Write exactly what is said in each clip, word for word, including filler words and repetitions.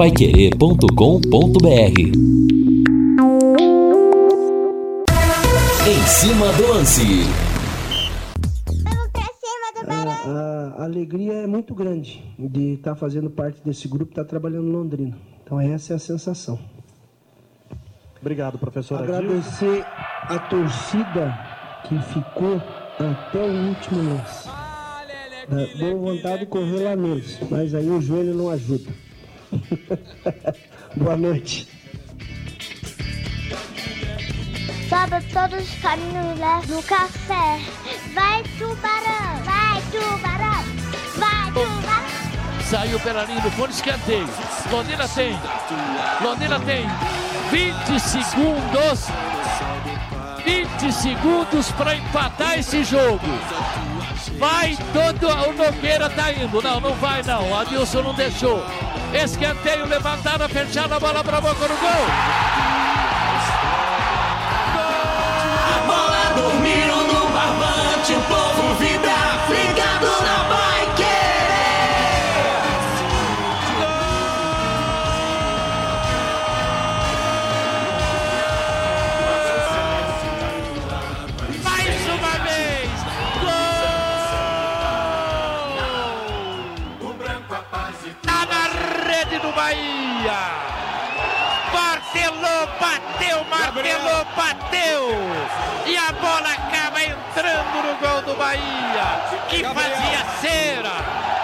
paiquerê ponto com ponto br. Em cima do lance. A alegria é muito grande de estar fazendo parte desse grupo, estar trabalhando em Londrina. Então essa é a sensação. Obrigado, professor. Agradecer a torcida que ficou até o último lance. Deu vontade de correr lá menos, mas aí o joelho não ajuda. Boa noite. Sobre todos os caminhos lá no café. Vai, Tubarão! Vai, Tubarão! Vai, Tubarão! Saiu pela linha do fundo, escanteio. Londrina tem. Londrina tem. vinte segundos. vinte segundos para empatar esse jogo. Vai todo. O Nogueira tá indo. Não, não vai não. O Adilson não deixou. Escanteio, levantada, fechada, a bola pra boca no gol. A bola dormiu no barbante, o povo vibra, ligado na Vai Querer. Mais uma vez. Gol! Nada. Do Bahia, martelou, bateu, martelou, bateu, e a bola acaba entrando no gol do Bahia, que fazia cera,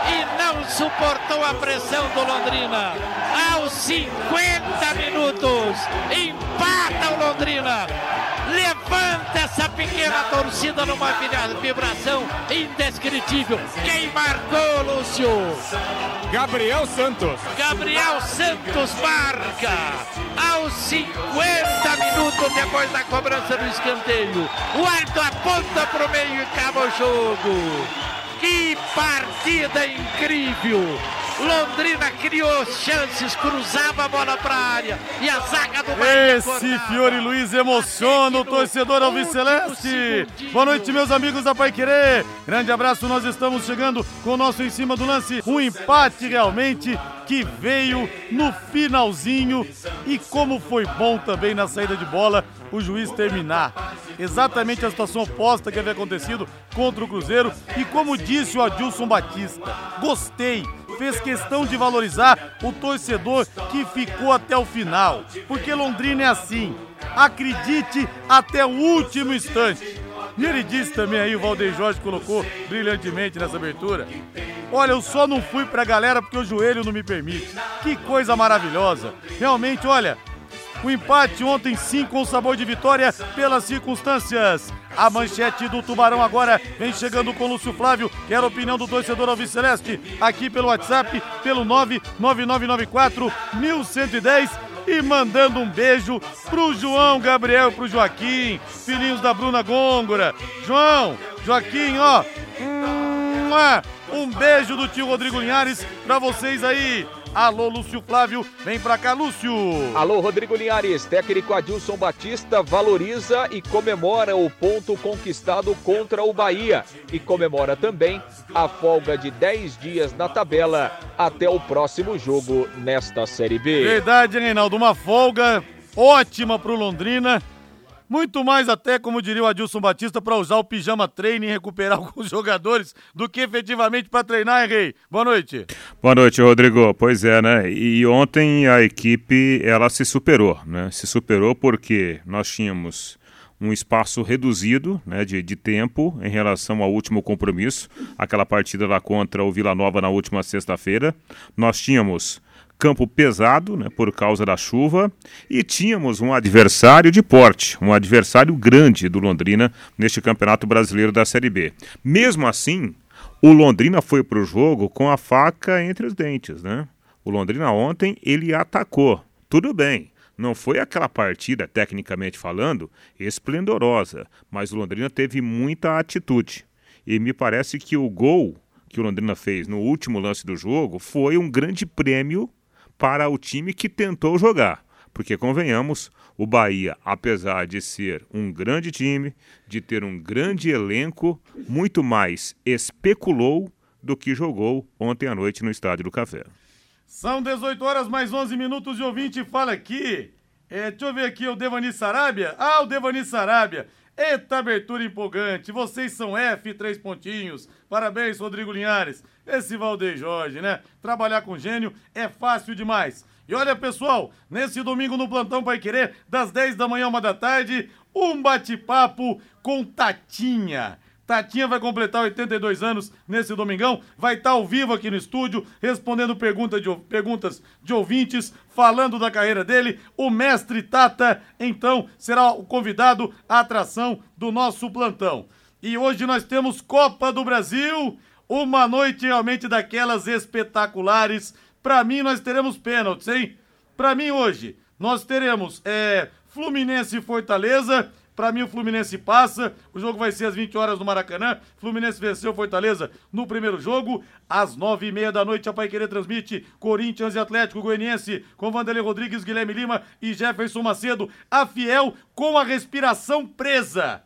e não suportou a pressão do Londrina. Aos cinquenta minutos, empata o Londrina, levanta essa pequena torcida numa vibração indescritível. Quem marcou, Lúcio? Gabriel Santos. Gabriel Santos marca aos cinquenta minutos depois da cobrança do escanteio. O árbitro aponta para o meio e acaba o jogo. Que partida incrível! Londrina criou chances, cruzava a bola para a área e a zaga do Bahia. Esse Fiore Luiz emociona o torcedor Alves Celeste. Boa noite, meus amigos da Paiquerê. Grande abraço, nós estamos chegando com o nosso Em Cima do Lance. Um empate realmente que veio no finalzinho, e como foi bom também na saída de bola o juiz terminar. Exatamente a situação oposta que havia acontecido contra o Cruzeiro, e como disse o Adilson Batista, gostei. Fez questão de valorizar o torcedor que ficou até o final, porque Londrina é assim, acredite até o último instante. E ele disse também aí, o Valdeir Jorge colocou brilhantemente nessa abertura, olha, eu só não fui pra galera porque o joelho não me permite. Que coisa maravilhosa, realmente, olha, o empate ontem sim com sabor de vitória pelas circunstâncias. A manchete do Tubarão agora vem chegando com o Lúcio Flávio. Quero a opinião do torcedor Alves Celeste aqui pelo WhatsApp, pelo nove nove nove nove quatro um um um zero e mandando um beijo pro João Gabriel e pro Joaquim, filhinhos da Bruna Gôngora. João, Joaquim, ó, um beijo do tio Rodrigo Linhares pra vocês aí. Alô, Lúcio Flávio, vem pra cá, Lúcio. Alô, Rodrigo Linhares, técnico Adilson Batista valoriza e comemora o ponto conquistado contra o Bahia e comemora também a folga de dez dias na tabela até o próximo jogo nesta Série B. Verdade, Reinaldo, uma folga ótima pro Londrina, muito mais até, como diria o Adilson Batista, para usar o pijama training e recuperar alguns jogadores do que efetivamente para treinar, hein, Rei? Boa noite. Boa noite, Rodrigo. Pois é, né? E ontem a equipe, ela se superou, né? Se superou porque nós tínhamos um espaço reduzido, né, de, de tempo em relação ao último compromisso, aquela partida lá contra o Vila Nova na última sexta-feira. Nós tínhamos campo pesado, né, por causa da chuva, e tínhamos um adversário de porte, um adversário grande do Londrina neste Campeonato Brasileiro da Série B. Mesmo assim, o Londrina foi para o jogo com a faca entre os dentes, né? O Londrina ontem, ele atacou. Tudo bem, não foi aquela partida, tecnicamente falando, esplendorosa, mas o Londrina teve muita atitude. E me parece que o gol que o Londrina fez no último lance do jogo foi um grande prêmio para o time que tentou jogar, porque convenhamos, o Bahia, apesar de ser um grande time, de ter um grande elenco, muito mais especulou do que jogou ontem à noite no Estádio do Café. São dezoito horas mais onze minutos e o ouvinte fala aqui. É, deixa eu ver aqui, o Devani Sarabia. Ah, o Devani Sarabia. Eita, abertura empolgante. Vocês são F, três pontinhos. Parabéns, Rodrigo Linhares. Esse Valdeir Jorge, né? Trabalhar com gênio é fácil demais. E olha, pessoal, nesse domingo no Plantão Pai Querer, das dez da manhã à uma da tarde, um bate-papo com Tatinha. Tatinha vai completar oitenta e dois anos nesse domingão, vai estar ao vivo aqui no estúdio, respondendo pergunta de, perguntas de ouvintes, falando da carreira dele. O mestre Tata, então, será o convidado, a atração do nosso plantão. E hoje nós temos Copa do Brasil, uma noite realmente daquelas espetaculares. Pra mim, nós teremos pênaltis, hein? Pra mim, hoje, nós teremos é, Fluminense e Fortaleza. Pra mim, o Fluminense passa. O jogo vai ser às vinte horas no Maracanã. Fluminense venceu Fortaleza no primeiro jogo. Às nove e meia da noite, a Paiquerê transmite Corinthians e Atlético Goianiense com Vanderlei Rodrigues, Guilherme Lima e Jefferson Macedo. A Fiel com a respiração presa.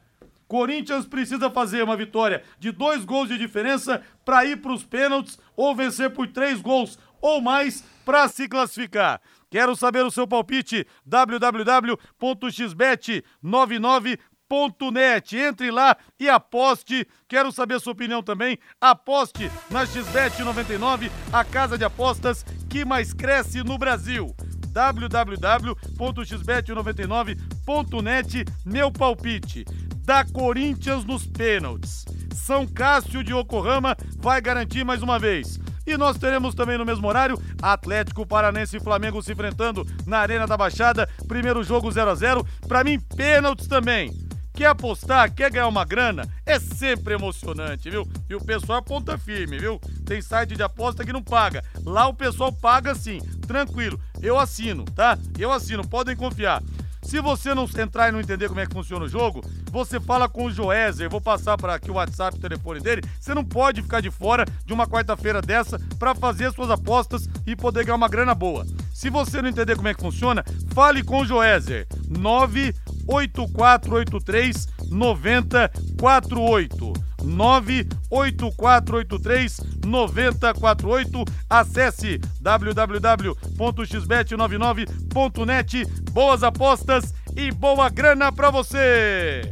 Corinthians precisa fazer uma vitória de dois gols de diferença pra ir pros pênaltis ou vencer por três gols ou mais pra se classificar. Quero saber o seu palpite, w w w ponto x bet noventa e nove ponto net. Entre lá e aposte. Quero saber a sua opinião também. Aposte na x bet noventa e nove, a casa de apostas que mais cresce no Brasil. w w w ponto x bet noventa e nove ponto net, meu palpite. Da Corinthians nos pênaltis. São Cássio de Yokohama vai garantir mais uma vez. E nós teremos também no mesmo horário, Atlético Paranense e Flamengo se enfrentando na Arena da Baixada, primeiro jogo zero a zero, pra mim pênaltis também. Quer apostar, quer ganhar uma grana? É sempre emocionante, viu? E o pessoal aponta firme, viu? Tem site de aposta que não paga, lá o pessoal paga sim, tranquilo, eu assino, tá? Eu assino, podem confiar. Se você não entrar e não entender como é que funciona o jogo, você fala com o Joézer. Vou passar para aqui o WhatsApp, o telefone dele. Você não pode ficar de fora de uma quarta-feira dessa para fazer suas apostas e poder ganhar uma grana boa. Se você não entender como é que funciona, fale com o Joézer. nove oito quatro oito três nove zero quatro oito. nove oito quatro oito três nove zero quatro oito. Acesse w w w ponto x bet noventa e nove ponto net. Boas apostas e boa grana pra você!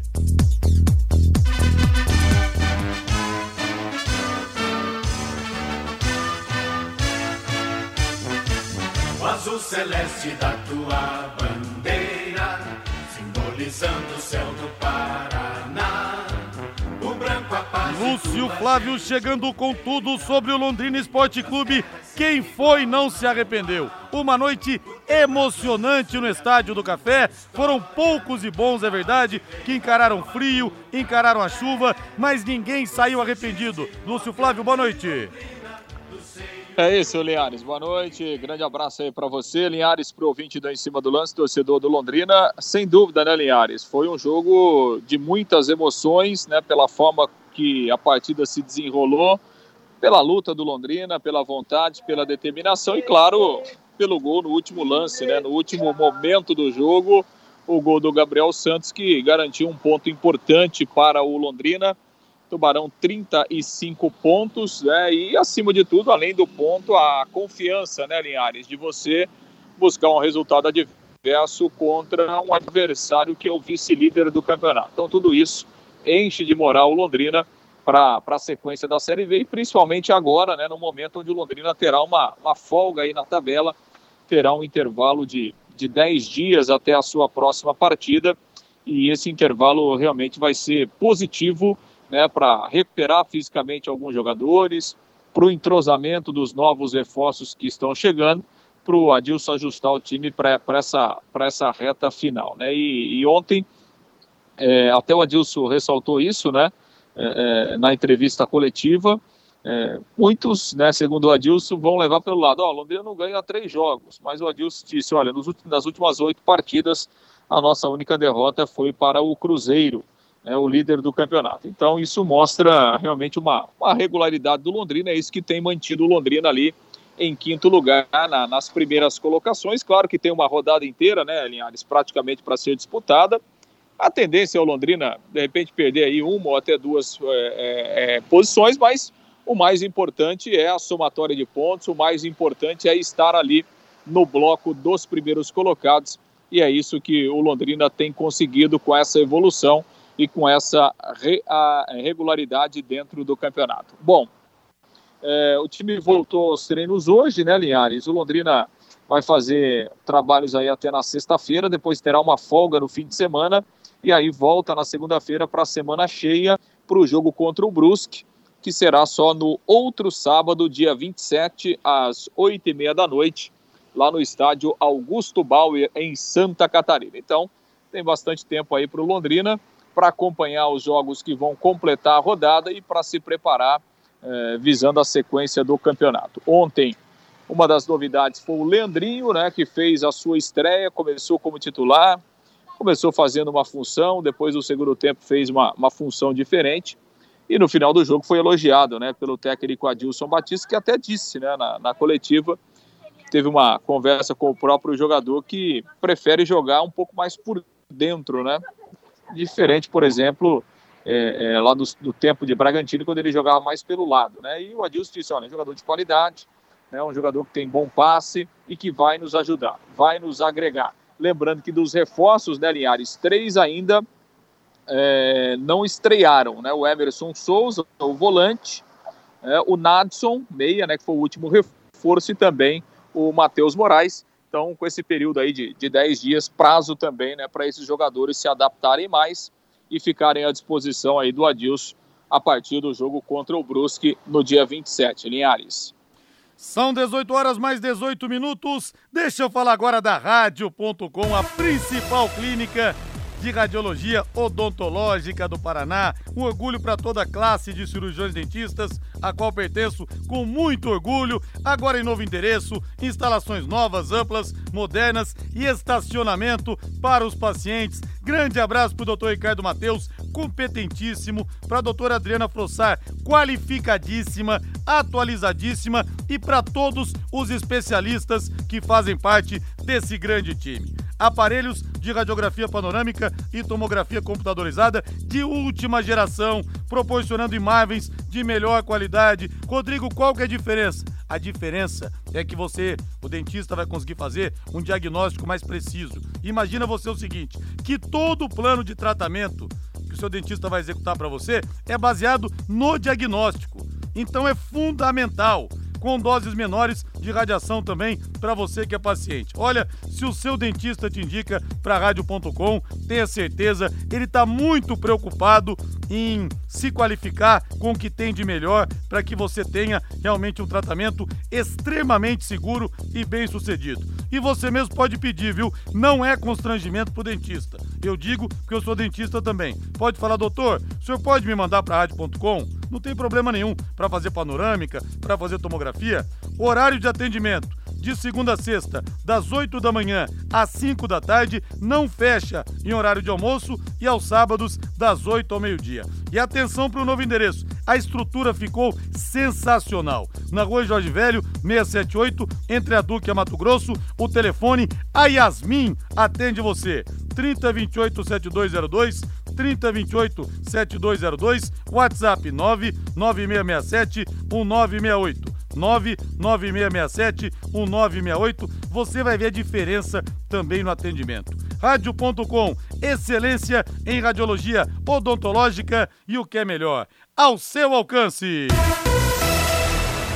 O azul celeste da tua bandeira, simbolizando o céu do Paraná. Lúcio Flávio chegando com tudo sobre o Londrina Esporte Clube. Quem foi não se arrependeu. Uma noite emocionante no Estádio do Café. Foram poucos e bons, é verdade, que encararam frio, encararam a chuva, mas ninguém saiu arrependido. Lúcio Flávio, boa noite. É isso, Linhares. Boa noite. Grande abraço aí pra você, Linhares, pro ouvinte do Em Cima do Lance, torcedor do Londrina. Sem dúvida, né, Linhares? Foi um jogo de muitas emoções, né, pela forma que a partida se desenrolou, pela luta do Londrina, pela vontade, pela determinação e, claro, pelo gol no último lance, né, no último momento do jogo, o gol do Gabriel Santos, que garantiu um ponto importante para o Londrina. Tubarão trinta e cinco pontos, né? E acima de tudo, além do ponto, a confiança, né, Linhares, de você buscar um resultado adverso contra um adversário que é o vice-líder do campeonato. Então tudo isso enche de moral o Londrina para a sequência da Série B e principalmente agora, né, no momento onde o Londrina terá uma, uma folga aí na tabela, terá um intervalo de, de dez dias até a sua próxima partida e esse intervalo realmente vai ser positivo, né, para recuperar fisicamente alguns jogadores, para o entrosamento dos novos reforços que estão chegando, para o Adilson ajustar o time para essa, essa reta final. Né? E, e ontem, é, até o Adilson ressaltou isso, né, é, é, na entrevista coletiva, é, muitos, né, segundo o Adilson, vão levar pelo lado, ó, oh, Londrina não ganha três jogos, mas o Adilson disse, olha, nos, nas últimas oito partidas, a nossa única derrota foi para o Cruzeiro, é o líder do campeonato. Então isso mostra realmente uma, uma regularidade do Londrina, é isso que tem mantido o Londrina ali em quinto lugar na, nas primeiras colocações. Claro que tem uma rodada inteira, né, Linhares, praticamente para ser disputada. A tendência é o Londrina de repente perder aí uma ou até duas é, é, posições, mas O mais importante é a somatória de pontos, o mais importante é estar ali no bloco dos primeiros colocados, e é isso que o Londrina tem conseguido com essa evolução e com essa re, regularidade dentro do campeonato. Bom, é, o time voltou aos treinos hoje, né, Linhares? O Londrina vai fazer trabalhos aí até na sexta-feira, depois terá uma folga no fim de semana, e aí volta na segunda-feira para a semana cheia, para o jogo contra o Brusque, que será só no outro sábado, dia vinte e sete, às oito e meia da noite, lá no estádio Augusto Bauer, em Santa Catarina. Então, tem bastante tempo aí para o Londrina, para acompanhar os jogos que vão completar a rodada e para se preparar, eh, visando a sequência do campeonato. Ontem, uma das novidades foi o Leandrinho, né, que fez a sua estreia, começou como titular, começou fazendo uma função, depois no segundo tempo fez uma, uma função diferente, e no final do jogo foi elogiado, né, pelo técnico Adilson Batista, que até disse, né, na, na coletiva, teve uma conversa com o próprio jogador, que prefere jogar um pouco mais por dentro, né? Diferente, por exemplo, é, é, lá do, do tempo de Bragantino, quando ele jogava mais pelo lado, né? E o Adilson disse, olha, é um jogador de qualidade, né, um jogador que tem bom passe e que vai nos ajudar, vai nos agregar. Lembrando que dos reforços, né, Linhares, três ainda é, não estrearam, né? O Emerson Souza, o volante, é, o Nadson, meia, né, que foi o último reforço, e também o Matheus Moraes. Então, com esse período aí de, de dez dias, prazo também, né, para esses jogadores se adaptarem mais e ficarem à disposição aí do Adilson a partir do jogo contra o Brusque no dia vinte e sete, Linhares. São dezoito horas mais dezoito minutos. Deixa eu falar agora da Rádio ponto com, a principal clínica de radiologia odontológica do Paraná. Um orgulho para toda a classe de cirurgiões dentistas, a qual pertenço com muito orgulho. Agora em novo endereço, instalações novas, amplas, modernas e estacionamento para os pacientes. Grande abraço para o doutor Ricardo Matheus, competentíssimo, para a doutora Adriana Frossar, qualificadíssima, atualizadíssima, e para todos os especialistas que fazem parte desse grande time. Aparelhos de radiografia panorâmica e tomografia computadorizada de última geração, proporcionando imagens de melhor qualidade. Rodrigo, qual que é a diferença? A diferença é que você, o dentista, vai conseguir fazer um diagnóstico mais preciso. Imagina você o seguinte, que todo o plano de tratamento que o seu dentista vai executar para você é baseado no diagnóstico. Então é fundamental, com doses menores de radiação também, para você que é paciente. Olha, se o seu dentista te indica para a Rádio ponto com, tenha certeza, ele está muito preocupado em se qualificar com o que tem de melhor para que você tenha realmente um tratamento extremamente seguro e bem sucedido. E você mesmo pode pedir, viu? Não é constrangimento para o dentista. Eu digo que eu sou dentista também. Pode falar, doutor, o senhor pode me mandar para a Rádio ponto com? Não tem problema nenhum para fazer panorâmica, para fazer tomografia. Horário de atendimento, de segunda a sexta, das oito da manhã às cinco da tarde, não fecha em horário de almoço, e aos sábados, das oito ao meio-dia. E atenção para o novo endereço, a estrutura ficou sensacional. Na rua Jorge Velho, seiscentos e setenta e oito, entre a Duque e a Mato Grosso, o telefone, a Yasmin atende você. trinta, vinte e oito, setenta e dois zero dois, trinta, vinte e oito, setenta e dois zero dois, WhatsApp nove nove seis seis sete um nove seis oito. nove nove seis seis sete um nove seis oito. Você vai ver a diferença também no atendimento. Rádio ponto com, excelência em radiologia odontológica e o que é melhor, ao seu alcance.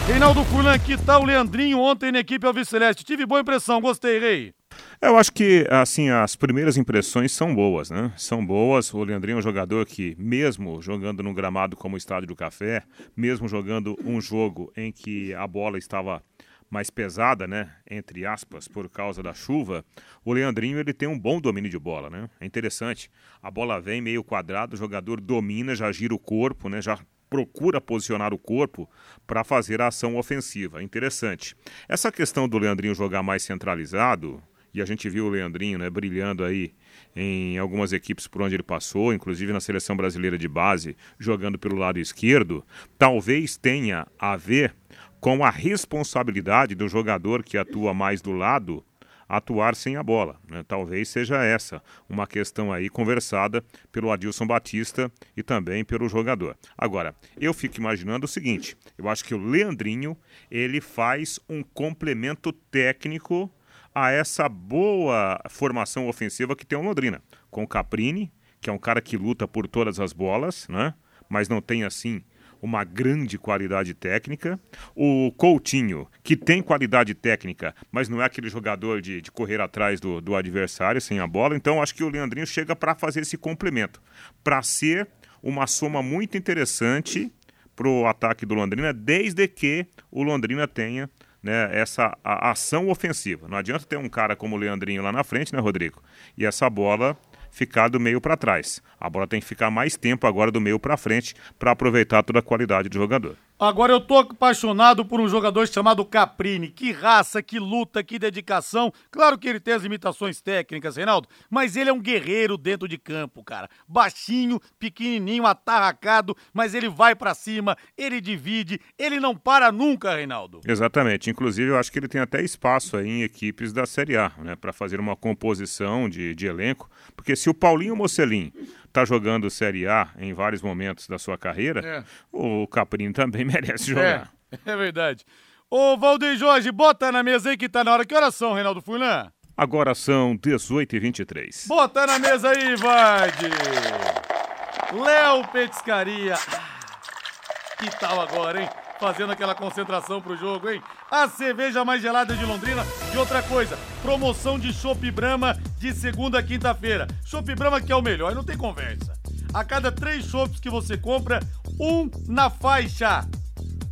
Reinaldo Furlan, que tal o Leandrinho ontem na equipe Alviceleste? Tive boa impressão, gostei, Rei. Eu acho que, assim, as primeiras impressões são boas, né? São boas. O Leandrinho é um jogador que, mesmo jogando num gramado como o Estádio do Café, mesmo jogando um jogo em que a bola estava mais pesada, né, entre aspas, por causa da chuva, o Leandrinho, ele tem um bom domínio de bola, né? É interessante. A bola vem meio quadrada, o jogador domina, já gira o corpo, né? Já procura posicionar o corpo para fazer a ação ofensiva. É interessante. Essa questão do Leandrinho jogar mais centralizado, e a gente viu o Leandrinho, né, brilhando aí em algumas equipes por onde ele passou, inclusive na Seleção Brasileira de Base, jogando pelo lado esquerdo, talvez tenha a ver com a responsabilidade do jogador que atua mais do lado atuar sem a bola, né? Talvez seja essa uma questão aí conversada pelo Adilson Batista e também pelo jogador. Agora, eu fico imaginando o seguinte, eu acho que o Leandrinho, ele faz um complemento técnico a essa boa formação ofensiva que tem o Londrina, com o Caprini, que é um cara que luta por todas as bolas, né? Mas não tem assim uma grande qualidade técnica. O Coutinho, que tem qualidade técnica, mas não é aquele jogador de, de correr atrás do, do adversário sem a bola. Então acho que o Leandrinho chega para fazer esse complemento, para ser uma soma muito interessante para o ataque do Londrina, desde que o Londrina tenha, né, essa a, a ação ofensiva. Não adianta ter um cara como o Leandrinho lá na frente, né, Rodrigo? E essa bola ficar do meio para trás. A bola tem que ficar mais tempo agora do meio para frente para aproveitar toda a qualidade do jogador. Agora eu tô apaixonado por um jogador chamado Caprini. Que raça, que luta, que dedicação. Claro que ele tem as limitações técnicas, Reinaldo, mas ele é um guerreiro dentro de campo, cara. Baixinho, pequenininho, atarracado, mas ele vai pra cima, ele divide, ele não para nunca, Reinaldo. Exatamente. Inclusive, eu acho que ele tem até espaço aí em equipes da Série A, né, pra fazer uma composição de, de elenco, porque se o Paulinho Mocelin tá jogando Série A em vários momentos da sua carreira, é. o Caprini também merece jogar. É, é verdade. Ô, Valdeir Jorge, bota na mesa aí que tá na hora. Que horas são, Reinaldo Furlan? Agora são dezoito e vinte e três. Bota na mesa aí, Vardy. Léo Petiscaria. Que tal agora, hein? Fazendo aquela concentração pro jogo, hein? A cerveja mais gelada de Londrina. E outra coisa, promoção de Chopp Brahma de segunda a quinta-feira. Chopp Brahma que é o melhor, não tem conversa. A cada três chopps que você compra, um na faixa.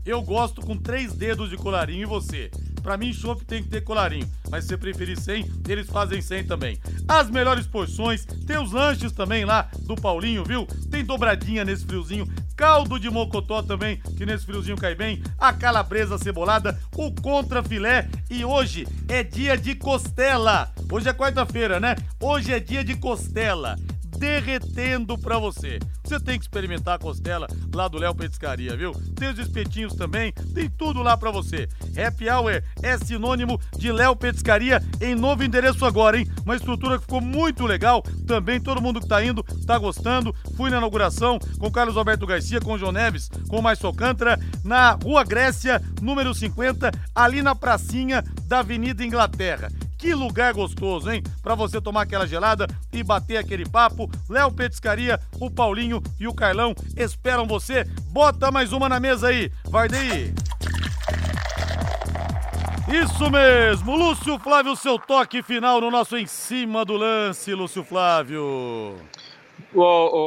Eu gosto com três dedos de colarinho, e você? Pra mim, chopp tem que ter colarinho, mas se você preferir sem, eles fazem sem também. As melhores porções, tem os lanches também lá do Paulinho, viu? Tem dobradinha nesse friozinho, caldo de mocotó também, que nesse friozinho cai bem, a calabresa cebolada, o contra filé, e hoje é dia de costela. Hoje é quarta-feira, né? Hoje é dia de costela. Derretendo pra você. Você tem que experimentar a costela lá do Léo Petiscaria, viu? Tem os espetinhos também, tem tudo lá pra você. Happy Hour é sinônimo de Léo Petiscaria em novo endereço agora, hein? Uma estrutura que ficou muito legal também, todo mundo que tá indo tá gostando. Fui na inauguração com Carlos Alberto Garcia, com o João Neves, com o Márcio Alcântara, na Rua Grécia, número cinquenta, ali na pracinha da Avenida Inglaterra. Que lugar gostoso, hein? Pra você tomar aquela gelada e bater aquele papo. Léo Petiscaria, o Paulinho e o Carlão esperam você. Bota mais uma na mesa aí, vai daí. Isso mesmo, Lúcio Flávio, seu toque final no nosso Em Cima do Lance, Lúcio Flávio. Ô,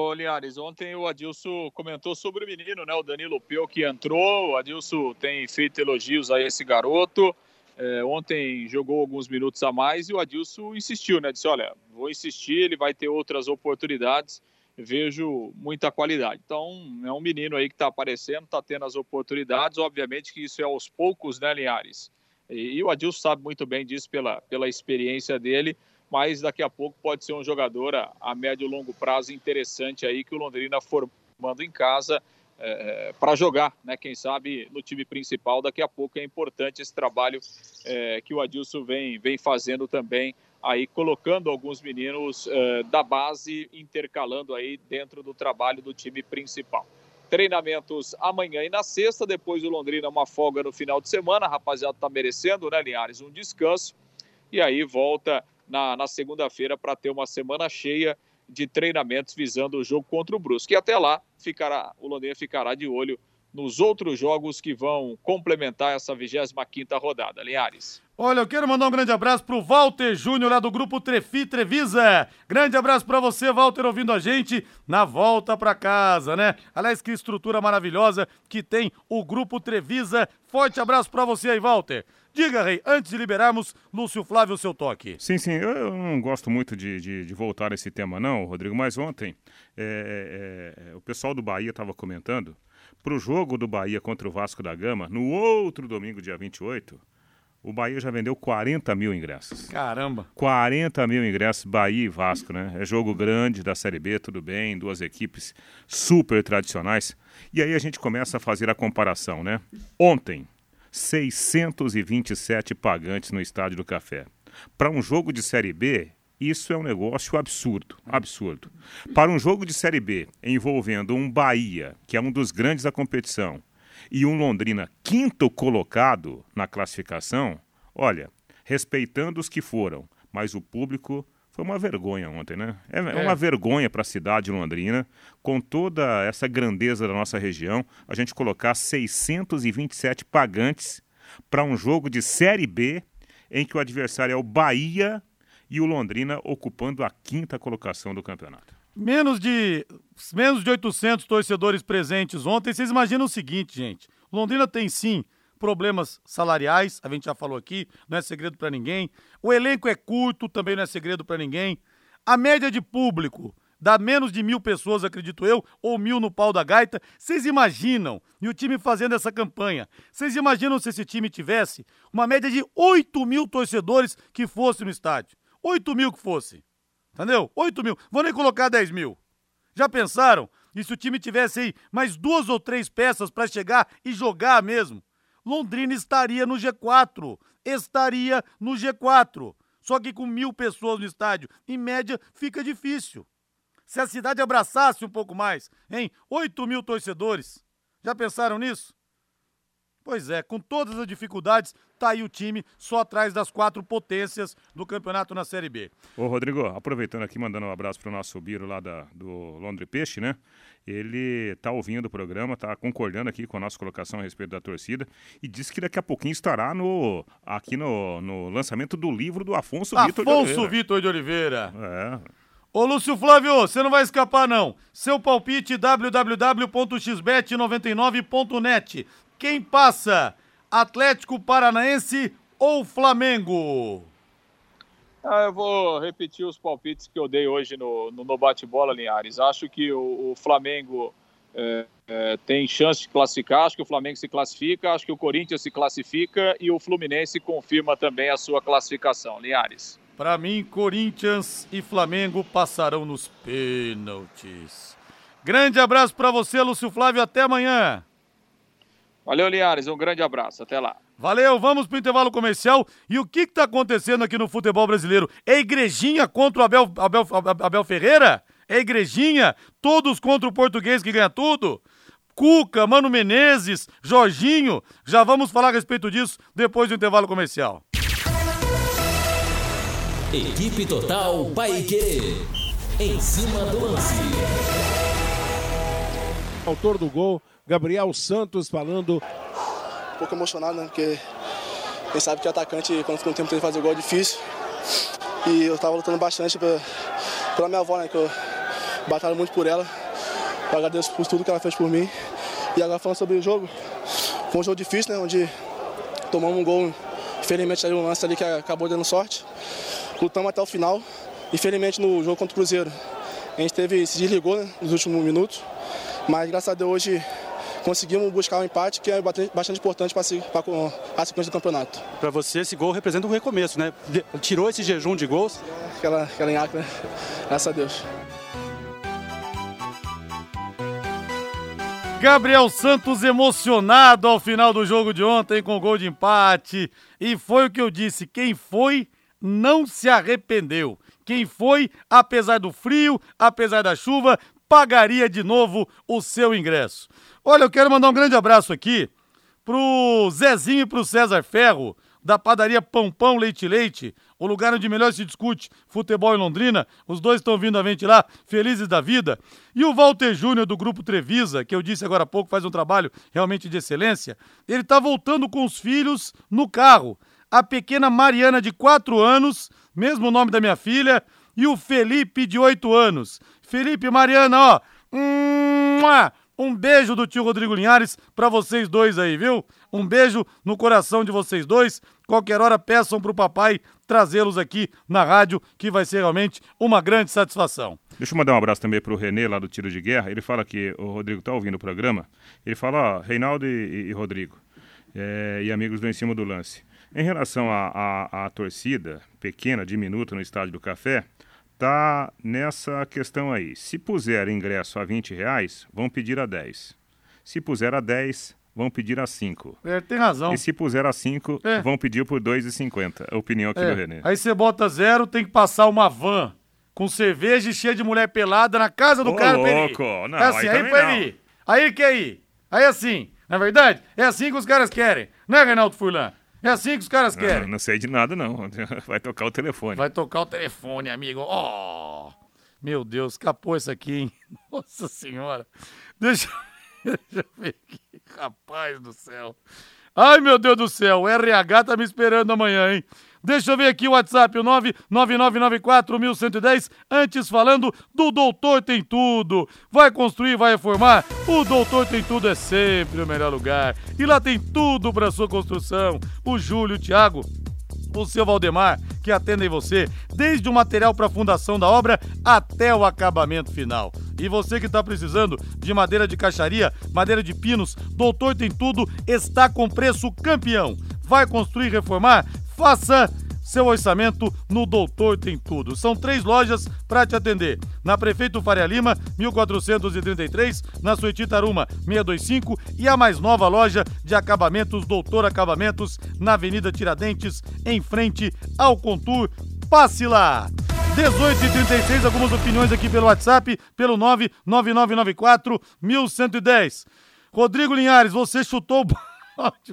ô Linhares, ontem o Adilson comentou sobre o menino, né? O Danilo Peu que entrou, o Adilson tem feito elogios a esse garoto. É, ontem jogou alguns minutos a mais e o Adilson insistiu, né? Disse, olha, vou insistir, ele vai ter outras oportunidades, vejo muita qualidade. Então, é um menino aí que está aparecendo, está tendo as oportunidades, obviamente que isso é aos poucos, né, Linhares? E, e o Adilson sabe muito bem disso pela, pela experiência dele, mas daqui a pouco pode ser um jogador a, a médio e longo prazo interessante aí que o Londrina formando em casa, É, para jogar, né? Quem sabe no time principal daqui a pouco. É importante esse trabalho é, que o Adilson vem, vem fazendo também, aí colocando alguns meninos é, da base, intercalando aí dentro do trabalho do time principal. Treinamentos amanhã e na sexta, depois do Londrina uma folga no final de semana, a rapaziada tá merecendo, né, Linhares, um descanso, e aí volta na, na segunda-feira para ter uma semana cheia de treinamentos visando o jogo contra o Brusque. E até lá, ficará, o Londrina ficará de olho nos outros jogos que vão complementar essa vigésima quinta rodada. Linhares. Olha, eu quero mandar um grande abraço pro Walter Júnior, lá do grupo Trefi Trevisa. Grande abraço pra você, Walter, ouvindo a gente na volta pra casa, né? Aliás, que estrutura maravilhosa que tem o grupo Trevisa. Forte abraço pra você aí, Walter. Diga, Rei, antes de liberarmos, Lúcio Flávio, seu toque. Sim, sim, eu não gosto muito de, de, de voltar a esse tema não, Rodrigo, mas ontem é, é, o pessoal do Bahia estava comentando, pro jogo do Bahia contra o Vasco da Gama, no outro domingo, dia vinte e oito... o Bahia já vendeu quarenta mil ingressos. Caramba! quarenta mil ingressos, Bahia e Vasco, né? É jogo grande da Série B, tudo bem, duas equipes super tradicionais. E aí a gente começa a fazer a comparação, né? Ontem, seiscentos e vinte e sete pagantes no Estádio do Café. Para um jogo de Série B, isso é um negócio absurdo, absurdo. Para um jogo de Série B, envolvendo um Bahia, que é um dos grandes da competição, e um Londrina quinto colocado na classificação, olha, respeitando os que foram, mas o público... Foi uma vergonha ontem, né? É uma é. vergonha para a cidade de Londrina, com toda essa grandeza da nossa região, a gente colocar seiscentos e vinte e sete pagantes para um jogo de Série B, em que o adversário é o Bahia e o Londrina ocupando a quinta colocação do campeonato. Menos de, menos de oitocentos torcedores presentes ontem. Vocês imaginam o seguinte, gente. Londrina tem, sim, problemas salariais, a gente já falou aqui, não é segredo pra ninguém. O elenco é curto, também não é segredo pra ninguém. A média de público dá menos de mil pessoas, acredito eu, ou mil no pau da gaita. Vocês imaginam, e o time fazendo essa campanha, vocês imaginam se esse time tivesse uma média de oito mil torcedores que fosse no estádio? oito mil que fosse, entendeu? oito mil, vou nem colocar dez mil. Já pensaram? E se o time tivesse aí mais duas ou três peças pra chegar e jogar mesmo? Londrina estaria no G quatro, estaria no G quatro, só que com mil pessoas no estádio, em média, fica difícil. Se a cidade abraçasse um pouco mais, hein? oito mil torcedores, já pensaram nisso? Pois é, com todas as dificuldades, tá aí o time só atrás das quatro potências do campeonato na Série B. Ô Rodrigo, aproveitando aqui, mandando um abraço pro nosso Biro lá da, do Londrina Peixe, né? Ele tá ouvindo o programa, tá concordando aqui com a nossa colocação a respeito da torcida e disse que daqui a pouquinho estará no, aqui no, no lançamento do livro do Afonso, Afonso Vitor de Oliveira. Afonso Vitor de Oliveira. É... Ô, Lúcio Flávio, você não vai escapar, não. Seu palpite, w w w ponto x bet noventa e nove ponto net. Quem passa? Atlético Paranaense ou Flamengo? Ah, eu vou repetir os palpites que eu dei hoje no, no, no bate-bola, Linhares. Acho que o, o Flamengo é, é, tem chance de classificar. Acho que o Flamengo se classifica. Acho que o Corinthians se classifica. E o Fluminense confirma também a sua classificação, Linhares. Para mim, Corinthians e Flamengo passarão nos pênaltis. Grande abraço para você, Lúcio Flávio, até amanhã. Valeu, Linhares, um grande abraço, até lá. Valeu, vamos pro intervalo comercial. E o que está acontecendo aqui no futebol brasileiro? É igrejinha contra o Abel, Abel, Abel Ferreira? É igrejinha? Todos contra o português que ganha tudo? Cuca, Mano Menezes, Jorginho, já vamos falar a respeito disso depois do intervalo comercial. Equipe Total Paiquerê, em cima do lance. Autor do gol, Gabriel Santos falando. Um pouco emocionado, né? Porque a gente sabe que o atacante, quando fica um tempo tentando fazer o gol, é difícil. E eu tava lutando bastante pra, pela minha avó, né? Que eu batalho muito por ela. Eu agradeço por tudo que ela fez por mim. E agora falando sobre o jogo, foi um jogo difícil, né? Onde tomamos um gol, infelizmente, ali um lance ali que acabou dando sorte. Lutamos até o final. Infelizmente, no jogo contra o Cruzeiro, a gente teve, se desligou, né, nos últimos minutos. Mas, graças a Deus, hoje conseguimos buscar um empate, que é bastante importante para a sequência do campeonato. Para você, esse gol representa um recomeço, né? Tirou esse jejum de gols? Aquela, aquela enhaca, né? Graças a Deus. Gabriel Santos emocionado ao final do jogo de ontem com o gol de empate. E foi o que eu disse, quem foi... não se arrependeu. Quem foi, apesar do frio, apesar da chuva, pagaria de novo o seu ingresso. Olha, eu quero mandar um grande abraço aqui pro Zezinho e pro César Ferro, da padaria Pão Pão Leite Leite, o lugar onde melhor se discute futebol em Londrina. Os dois estão vindo a gente lá, felizes da vida. E o Walter Júnior, do Grupo Trevisa, que eu disse agora há pouco, faz um trabalho realmente de excelência. Ele tá voltando com os filhos no carro. A pequena Mariana, de quatro anos, mesmo nome da minha filha, e o Felipe, de oito anos. Felipe e Mariana, ó, um beijo do tio Rodrigo Linhares pra vocês dois aí, viu? Um beijo no coração de vocês dois. Qualquer hora peçam pro papai trazê-los aqui na rádio, que vai ser realmente uma grande satisfação. Deixa eu mandar um abraço também pro Renê, lá do Tiro de Guerra. Ele fala que, o Rodrigo tá ouvindo o programa, ele fala, ó, Reinaldo e, e, e Rodrigo, é, e amigos do Em Cima do Lance. Em relação à torcida pequena, diminuta no Estádio do Café, tá nessa questão aí. Se puser ingresso a vinte reais, vão pedir a dez. Se puser a dez, vão pedir a cinco. É, tem razão. E se puser a cinco, é. vão pedir por dois e cinquenta. A opinião aqui é. do Renê. Aí você bota zero, tem que passar uma van com cerveja e cheia de mulher pelada na casa do Ô, cara. Louco! Não, é assim, aí, aí pra ele ir. Aí ele quer ir. Aí assim, na verdade, é assim que os caras querem. Não é, Reinaldo Furlan? É assim que os caras querem. Ah, não sei de nada, não. Vai tocar o telefone. Vai tocar o telefone, amigo. Ó! Oh! Meu Deus, escapou isso aqui, hein? Nossa Senhora. Deixa... Deixa eu ver aqui. Rapaz do céu. Ai, meu Deus do céu. O R H tá me esperando amanhã, hein? Deixa eu ver aqui o WhatsApp, o nove nove nove nove quatro um um zero. Antes falando do Doutor Tem Tudo. Vai construir, vai reformar? O Doutor Tem Tudo é sempre o melhor lugar. E lá tem tudo para sua construção. O Júlio, o Thiago... O seu Valdemar, que atendem você, desde o material para a fundação da obra até o acabamento final. E você que está precisando de madeira de caixaria, madeira de pinos, Doutor Tem Tudo está com preço campeão. Vai construir, reformar? Faça seu orçamento no Doutor Tem Tudo. São três lojas para te atender. Na Prefeito Faria Lima, mil quatrocentos e trinta e três, na Sueti Taruma, seiscentos e vinte e cinco e a mais nova loja de acabamentos, Doutor Acabamentos, na Avenida Tiradentes, em frente ao Contur. Passe lá! dezoito e trinta e seis, algumas opiniões aqui pelo WhatsApp, pelo nove nove nove nove quatro um um zero. Rodrigo Linhares, você chutou...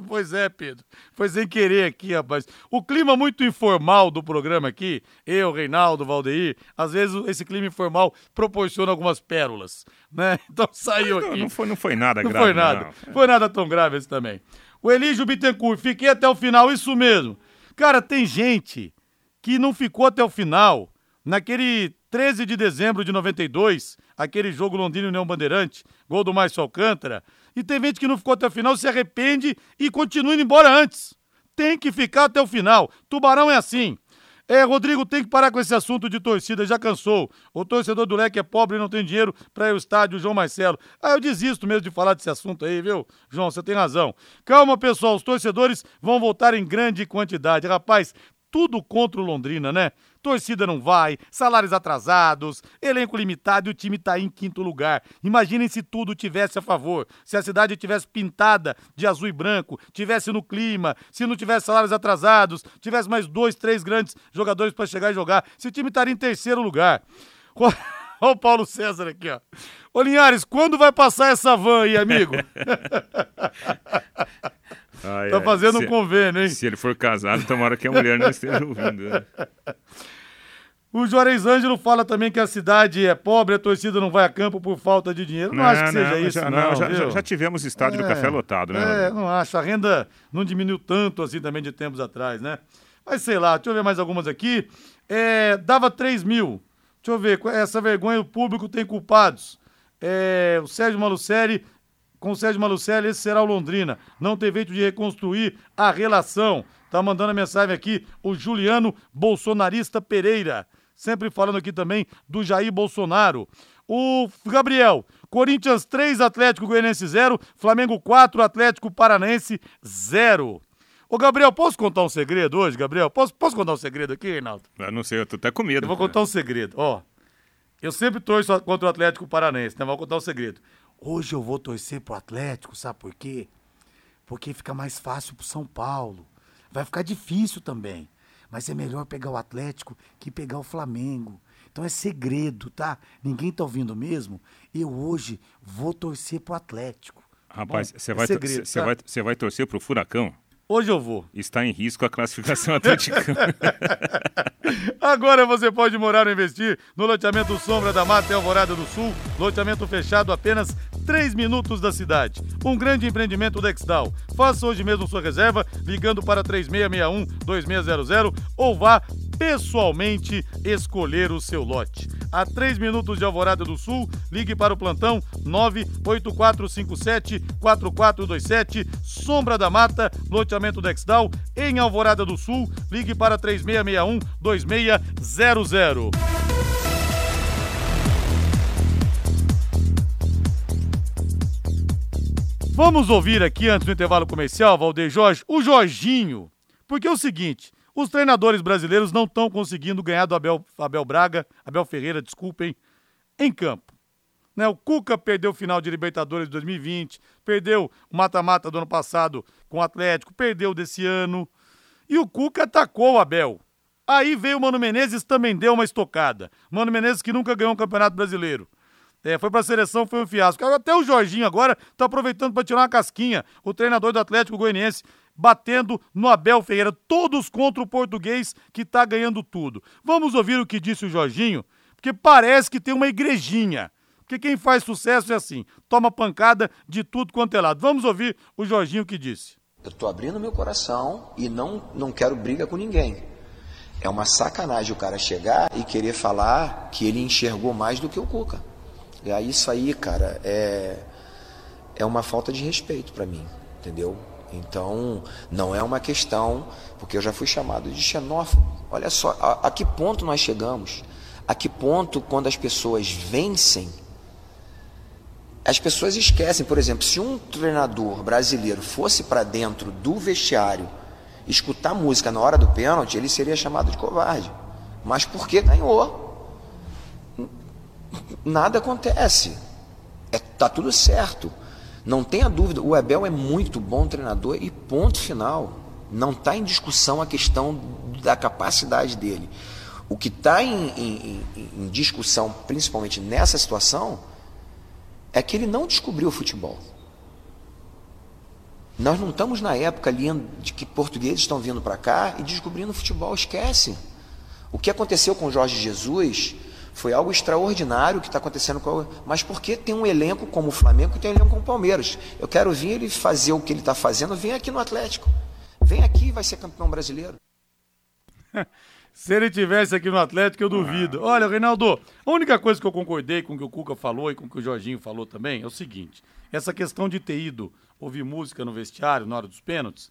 Pois é, Pedro. Foi sem querer aqui, rapaz. O clima muito informal do programa aqui, eu, Reinaldo, Valdeir, às vezes esse clima informal proporciona algumas pérolas, né? Então saiu aqui. Não, não, foi, não foi nada não grave. Foi nada. Não foi nada tão grave esse também. O Elígio Bittencourt, fiquei até o final, isso mesmo. Cara, tem gente que não ficou até o final. Naquele treze de dezembro de noventa e dois, aquele jogo Londrina e União Bandeirante, gol do Márcio Alcântara, e tem gente que não ficou até o final, se arrepende e continua indo embora antes. Tem que ficar até o final. Tubarão é assim. É, Rodrigo, tem que parar com esse assunto de torcida, já cansou. O torcedor do Leque é pobre e não tem dinheiro pra ir ao estádio, João Marcelo. Ah, eu desisto mesmo de falar desse assunto aí, viu? João, você tem razão. Calma, pessoal, os torcedores vão voltar em grande quantidade. Rapaz, tudo contra o Londrina, né? Torcida não vai, salários atrasados, elenco limitado e o time tá em quinto lugar. Imaginem se tudo tivesse a favor, se a cidade tivesse pintada de azul e branco, tivesse no clima, se não tivesse salários atrasados, tivesse mais dois, três grandes jogadores para chegar e jogar, se o time estaria em terceiro lugar. Olha o Paulo César aqui, ó. Ô Linhares, quando vai passar essa van aí, amigo? Ah, é. Tá fazendo se, um convênio, hein? Se ele for casado, tomara que a mulher não esteja ouvindo, né? O Juarez Ângelo fala também que a cidade é pobre, a torcida não vai a campo por falta de dinheiro. Não, não acho que não, seja já, isso, não. não já, já, já tivemos estádio é, do Café lotado, né? É, não acho. A renda não diminuiu tanto assim também de tempos atrás, né? Mas sei lá, deixa eu ver mais algumas aqui. É, dava três mil. Deixa eu ver, essa vergonha, o público tem culpados. É, o Sérgio Malucelli... Com o Sérgio Malucelli, esse será o Londrina. Não teve jeito de reconstruir a relação. Tá mandando a mensagem aqui o Juliano Bolsonarista Pereira. Sempre falando aqui também do Jair Bolsonaro. O Gabriel, Corinthians três, Atlético Goianiense zero, Flamengo quatro, Atlético Paranaense zero. Ô, Gabriel, posso contar um segredo hoje, Gabriel? Posso, posso contar um segredo aqui, Reinaldo? Eu não sei, eu tô até com medo. Eu vou cara. contar um segredo, ó. Eu sempre torço contra o Atlético Paranaense, né? Vou contar um segredo. Hoje eu vou torcer pro Atlético, sabe por quê? Porque fica mais fácil pro São Paulo. Vai ficar difícil também. Mas é melhor pegar o Atlético que pegar o Flamengo. Então é segredo, tá? Ninguém tá ouvindo mesmo. Eu hoje vou torcer pro Atlético. Rapaz, você vai, tá? vai, vai torcer pro Furacão? Hoje eu vou. Está em risco a classificação atleticana. Agora você pode morar ou investir no loteamento Sombra da Mata e Alvorada do Sul. Loteamento fechado apenas três minutos da cidade. Um grande empreendimento Dexdal. Faça hoje mesmo sua reserva ligando para três seis seis um dois seis zero zero ou vá pessoalmente escolher o seu lote. A três minutos de Alvorada do Sul, ligue para o plantão nove oito quatro cinco sete quatro quatro dois sete. Sombra da Mata, loteamento Dexdal, em Alvorada do Sul, ligue para três seis seis um dois seis zero zero. Vamos ouvir aqui, antes do intervalo comercial, Valdeir Jorge, o Jorginho, porque é o seguinte... Os treinadores brasileiros não estão conseguindo ganhar do Abel, Abel Braga, Abel Ferreira, desculpem, em campo. né? O Cuca perdeu o final de Libertadores de dois mil e vinte, perdeu o mata-mata do ano passado com o Atlético, perdeu desse ano. E o Cuca atacou o Abel. Aí veio o Mano Menezes, também deu uma estocada. Mano Menezes que nunca ganhou um campeonato brasileiro. É, foi pra seleção, foi um fiasco. Até o Jorginho agora tá aproveitando pra tirar uma casquinha. O treinador do Atlético Goianiense batendo no Abel Ferreira. Todos contra o português que tá ganhando tudo. Vamos ouvir o que disse o Jorginho, porque parece que tem uma igrejinha. Porque quem faz sucesso é assim, toma pancada de tudo quanto é lado. Vamos ouvir o Jorginho que disse. Eu tô abrindo meu coração e não, não quero briga com ninguém. É uma sacanagem o cara chegar e querer falar que ele enxergou mais do que o Cuca. E aí isso aí, cara, é, é uma falta de respeito pra mim, entendeu? Então, não é uma questão, porque eu já fui chamado de xenófobo. Olha só, a, a que ponto nós chegamos? A que ponto, quando as pessoas vencem, as pessoas esquecem. Por exemplo, se um treinador brasileiro fosse pra dentro do vestiário escutar música na hora do pênalti, ele seria chamado de covarde. Mas porque ganhou. Nada acontece. É, tá tudo certo. Não tenha dúvida, o Abel é muito bom treinador e ponto final. Não está em discussão a questão da capacidade dele. O que está em, em, em discussão, principalmente nessa situação, é que ele não descobriu o futebol. Nós não estamos na época ali de que portugueses estão vindo para cá e descobrindo o futebol, esquece. O que aconteceu com Jorge Jesus foi algo extraordinário que está acontecendo com... Mas por que tem um elenco como o Flamengo e tem um elenco como o Palmeiras? Eu quero vir ele fazer o que ele está fazendo, vem aqui no Atlético. Vem aqui e vai ser campeão brasileiro. Se ele estivesse aqui no Atlético, eu duvido. Olha, Reinaldo, a única coisa que eu concordei com o que o Cuca falou e com o que o Jorginho falou também é o seguinte. Essa questão de ter ido ouvir música no vestiário na hora dos pênaltis,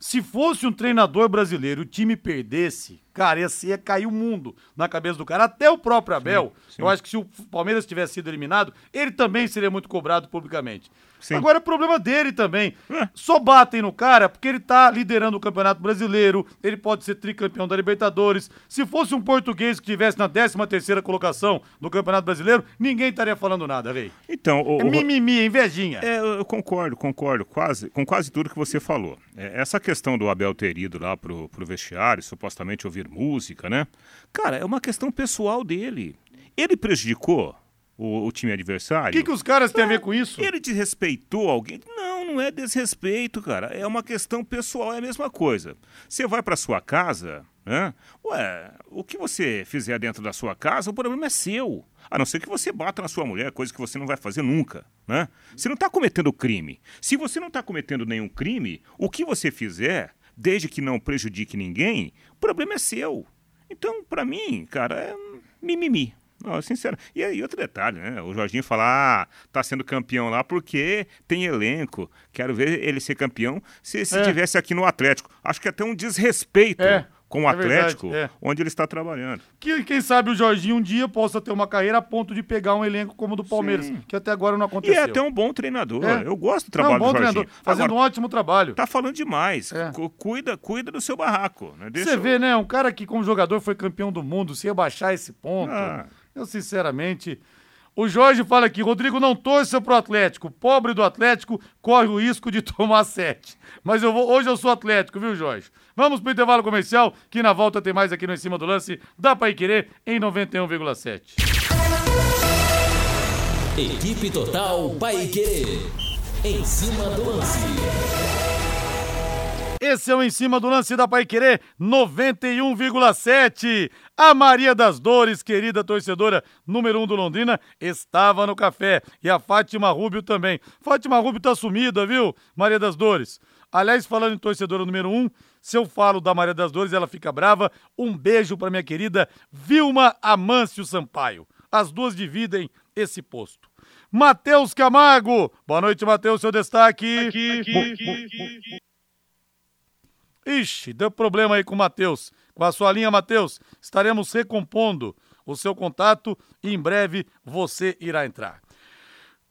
se fosse um treinador brasileiro e o time perdesse, cara, ia cair o mundo na cabeça do cara. Até o próprio Abel, sim, sim. Eu acho que se o Palmeiras tivesse sido eliminado, ele também seria muito cobrado publicamente. Sim. Agora é problema dele também. É. Só batem no cara porque ele tá liderando o Campeonato Brasileiro, ele pode ser tricampeão da Libertadores. Se fosse um português que estivesse na décima terceira colocação do Campeonato Brasileiro, ninguém estaria falando nada, Rei. Então, o, é mimimi, é invejinha. É, eu concordo, concordo quase, com quase tudo que você falou. É, essa questão do Abel ter ido lá pro, pro vestiário, supostamente ouvir música, né? Cara, é uma questão pessoal dele. Ele prejudicou o, o time adversário. O que, que os caras têm a ver com isso? Ele desrespeitou alguém? Não, não é desrespeito, cara. É uma questão pessoal, é a mesma coisa. Você vai pra sua casa, né? Ué, o que você fizer dentro da sua casa, o problema é seu. A não ser que você bata na sua mulher, coisa que você não vai fazer nunca, né? Você não tá cometendo crime. Se você não tá cometendo nenhum crime, o que você fizer, desde que não prejudique ninguém, o problema é seu. Então, pra mim, cara, é mimimi. Não, sincero. E aí, outro detalhe, né? O Jorginho fala, ah, tá sendo campeão lá porque tem elenco. Quero ver ele ser campeão se, se é. tivesse aqui no Atlético. Acho que até um desrespeito é. com o é Atlético, verdade, é. onde ele está trabalhando. Que, quem sabe o Jorginho um dia possa ter uma carreira a ponto de pegar um elenco como o do Palmeiras, sim, que até agora não aconteceu. E é até um bom treinador. É. Eu gosto do trabalho é um bom do Jorginho. Treinador, fazendo agora, um ótimo trabalho. Tá falando demais. É. Cuida, cuida do seu barraco. Né? Deixa Você eu... vê, né? Um cara que como jogador foi campeão do mundo, se rebaixar esse ponto... Ah. Eu, sinceramente... O Jorge fala aqui, Rodrigo, não torça pro Atlético. Pobre do Atlético corre o risco de tomar sete. Mas eu vou, hoje eu sou Atlético, viu, Jorge? Vamos pro intervalo comercial, que na volta tem mais aqui no Em Cima do Lance. Dá pra ir querer em noventa e um vírgula sete. Equipe Total Paiquerê. Em Cima do Lance. Esse é o Em Cima do Lance da Paiquerê noventa e um vírgula sete. A Maria das Dores, querida torcedora número um do Londrina, estava no café. E a Fátima Rubio também. Fátima Rubio tá sumida, viu, Maria das Dores? Aliás, falando em torcedora número um, se eu falo da Maria das Dores, ela fica brava. Um beijo pra minha querida Vilma Amâncio Sampaio. As duas dividem esse posto. Matheus Camargo. Boa noite, Matheus. Seu destaque. Aqui, aqui, aqui. Ixi, deu problema aí com o Matheus. Com a sua linha, Matheus, estaremos recompondo o seu contato e em breve você irá entrar.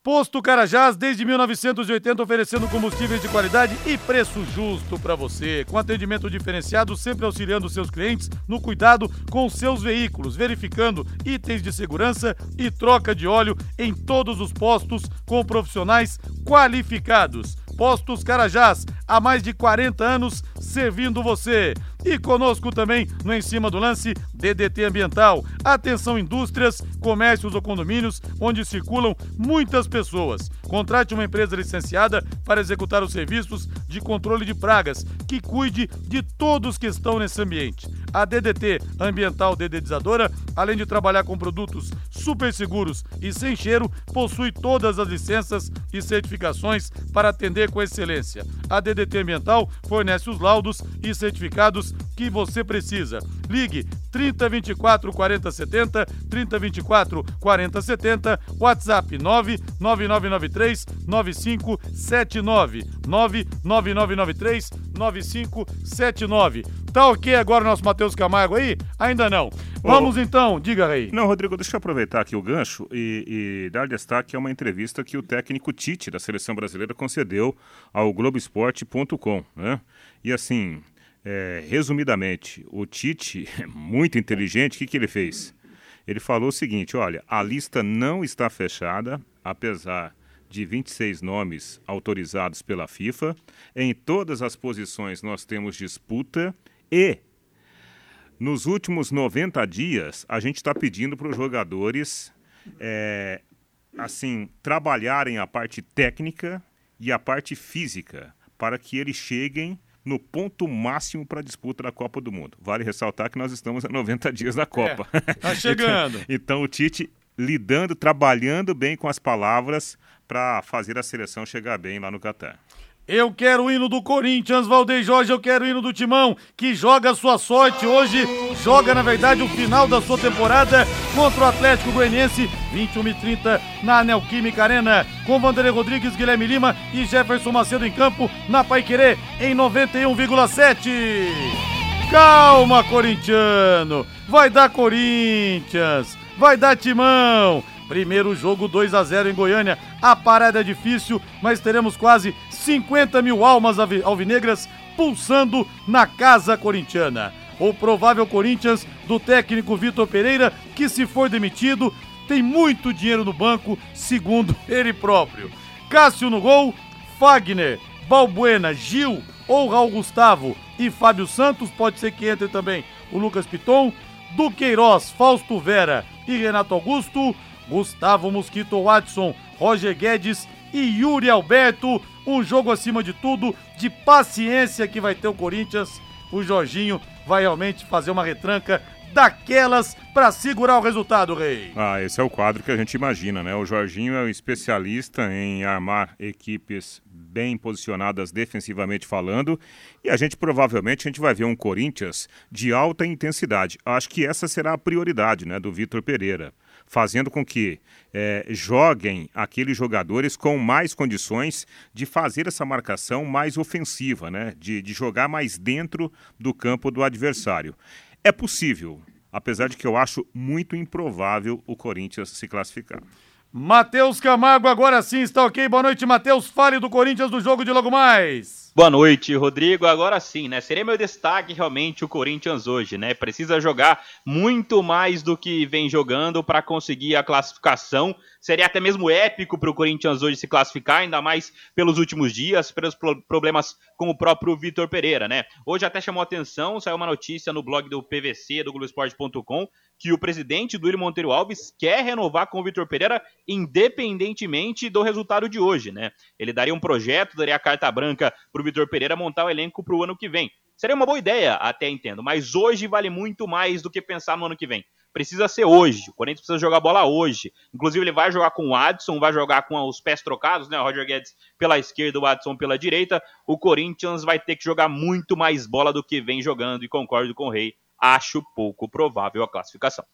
Posto Carajás, desde mil novecentos e oitenta, oferecendo combustíveis de qualidade e preço justo para você. Com atendimento diferenciado, sempre auxiliando seus clientes no cuidado com seus veículos, verificando itens de segurança e troca de óleo em todos os postos com profissionais qualificados. Postos Carajás, há mais de quarenta anos servindo você. E conosco também no Em Cima do Lance, D D T Ambiental. Atenção indústrias, comércios ou condomínios onde circulam muitas pessoas. Contrate uma empresa licenciada para executar os serviços de controle de pragas, que cuide de todos que estão nesse ambiente. A D D T Ambiental Dedetizadora, além de trabalhar com produtos super seguros e sem cheiro, possui todas as licenças e certificações para atender com excelência. A D D T Ambiental fornece os laudos e certificados que você precisa. Ligue trinta, vinte e quatro, quarenta, setenta, trinta, vinte e quatro, quarenta, setenta, WhatsApp nove nove nove nove três nove cinco sete nove, nove nove nove nove três nove cinco sete nove. Tá ok agora o nosso Matheus Camargo aí? Ainda não. Vamos oh. então, diga aí. Não, Rodrigo, deixa eu aproveitar aqui o gancho e, e dar destaque a uma entrevista que o técnico Tite, da Seleção Brasileira, concedeu ao Globo Esporte ponto com, né? E assim... É, resumidamente, o Tite é muito inteligente. O que, que ele fez? Ele falou o seguinte: olha, a lista não está fechada, apesar de vinte e seis nomes autorizados pela FIFA. Em todas as posições nós temos disputa e nos últimos noventa dias a gente está pedindo para os jogadores é, assim, trabalharem a parte técnica e a parte física para que eles cheguem no ponto máximo para a disputa da Copa do Mundo. Vale ressaltar que nós estamos a noventa dias da Copa. É, tá chegando. Então, então o Tite lidando, trabalhando bem com as palavras para fazer a seleção chegar bem lá no Catar. Eu quero o hino do Corinthians, Valdeir Jorge, eu quero o hino do Timão, que joga a sua sorte hoje, joga na verdade o final da sua temporada contra o Atlético Goianiense, vinte e uma e trinta na Neoquímica Arena, com Vanderlei Rodrigues, Guilherme Lima e Jefferson Macedo em campo, na Paiquerê, em noventa e um vírgula sete. Calma, corintiano, vai dar Corinthians, vai dar Timão. Primeiro jogo dois a zero em Goiânia. A parada é difícil, mas teremos quase cinquenta mil almas alvinegras pulsando na casa corintiana. O provável Corinthians do técnico Vitor Pereira, que se for demitido, tem muito dinheiro no banco, segundo ele próprio. Cássio no gol, Fagner, Balbuena, Gil ou Raul Gustavo e Fábio Santos, pode ser que entre também o Lucas Piton, Duqueiroz, Fausto Vera e Renato Augusto, Gustavo Mosquito Watson, Roger Guedes e Yuri Alberto. Um jogo acima de tudo, de paciência que vai ter o Corinthians. O Jorginho vai realmente fazer uma retranca daquelas para segurar o resultado, Rei. Ah, esse é o quadro que a gente imagina, né? O Jorginho é um especialista em armar equipes bem posicionadas defensivamente falando, e a gente provavelmente a gente vai ver um Corinthians de alta intensidade. Acho que essa será a prioridade, né, do Vitor Pereira, fazendo com que é, joguem aqueles jogadores com mais condições de fazer essa marcação mais ofensiva, né? de, de jogar mais dentro do campo do adversário. É possível, apesar de que eu acho muito improvável o Corinthians se classificar. Matheus Camargo, agora sim está ok. Boa noite, Matheus. Fale do Corinthians do jogo de logo mais. Boa noite, Rodrigo. Agora sim, né? Seria meu destaque realmente o Corinthians hoje, né? Precisa jogar muito mais do que vem jogando para conseguir a classificação. Seria até mesmo épico para o Corinthians hoje se classificar, ainda mais pelos últimos dias, pelos problemas com o próprio Vitor Pereira, né? Hoje até chamou atenção, saiu uma notícia no blog do P V C, do Globo Esporte ponto com, que o presidente do Duílio Monteiro Alves quer renovar com o Vitor Pereira, independentemente do resultado de hoje, né? Ele daria um projeto, daria a carta branca para o Vitor Pereira montar o elenco para o ano que vem. Seria uma boa ideia, até entendo, mas hoje vale muito mais do que pensar no ano que vem. Precisa ser hoje, o Corinthians precisa jogar bola hoje. Inclusive ele vai jogar com o Adson, vai jogar com os pés trocados, né? O Roger Guedes pela esquerda, o Adson pela direita. O Corinthians vai ter que jogar muito mais bola do que vem jogando, e concordo com o Rei, acho pouco provável a classificação.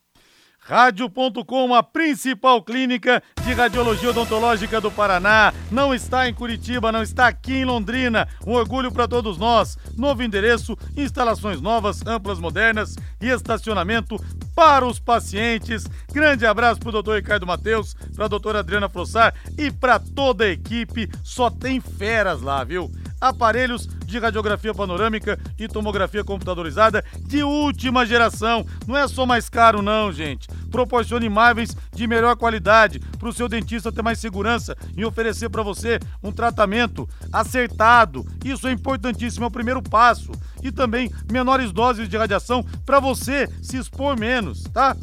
Rádio ponto com, a principal clínica de radiologia odontológica do Paraná. Não está em Curitiba, não está aqui em Londrina. Um orgulho para todos nós. Novo endereço, instalações novas, amplas, modernas e estacionamento para os pacientes. Grande abraço para o doutor Ricardo Matheus, para a doutora Adriana Frossar e para toda a equipe. Só tem feras lá, viu? Aparelhos de radiografia panorâmica e tomografia computadorizada de última geração. Não é só mais caro não, gente. Proporcione imagens de melhor qualidade para o seu dentista ter mais segurança em oferecer para você um tratamento acertado. Isso é importantíssimo, é o primeiro passo. E também menores doses de radiação para você se expor menos, tá?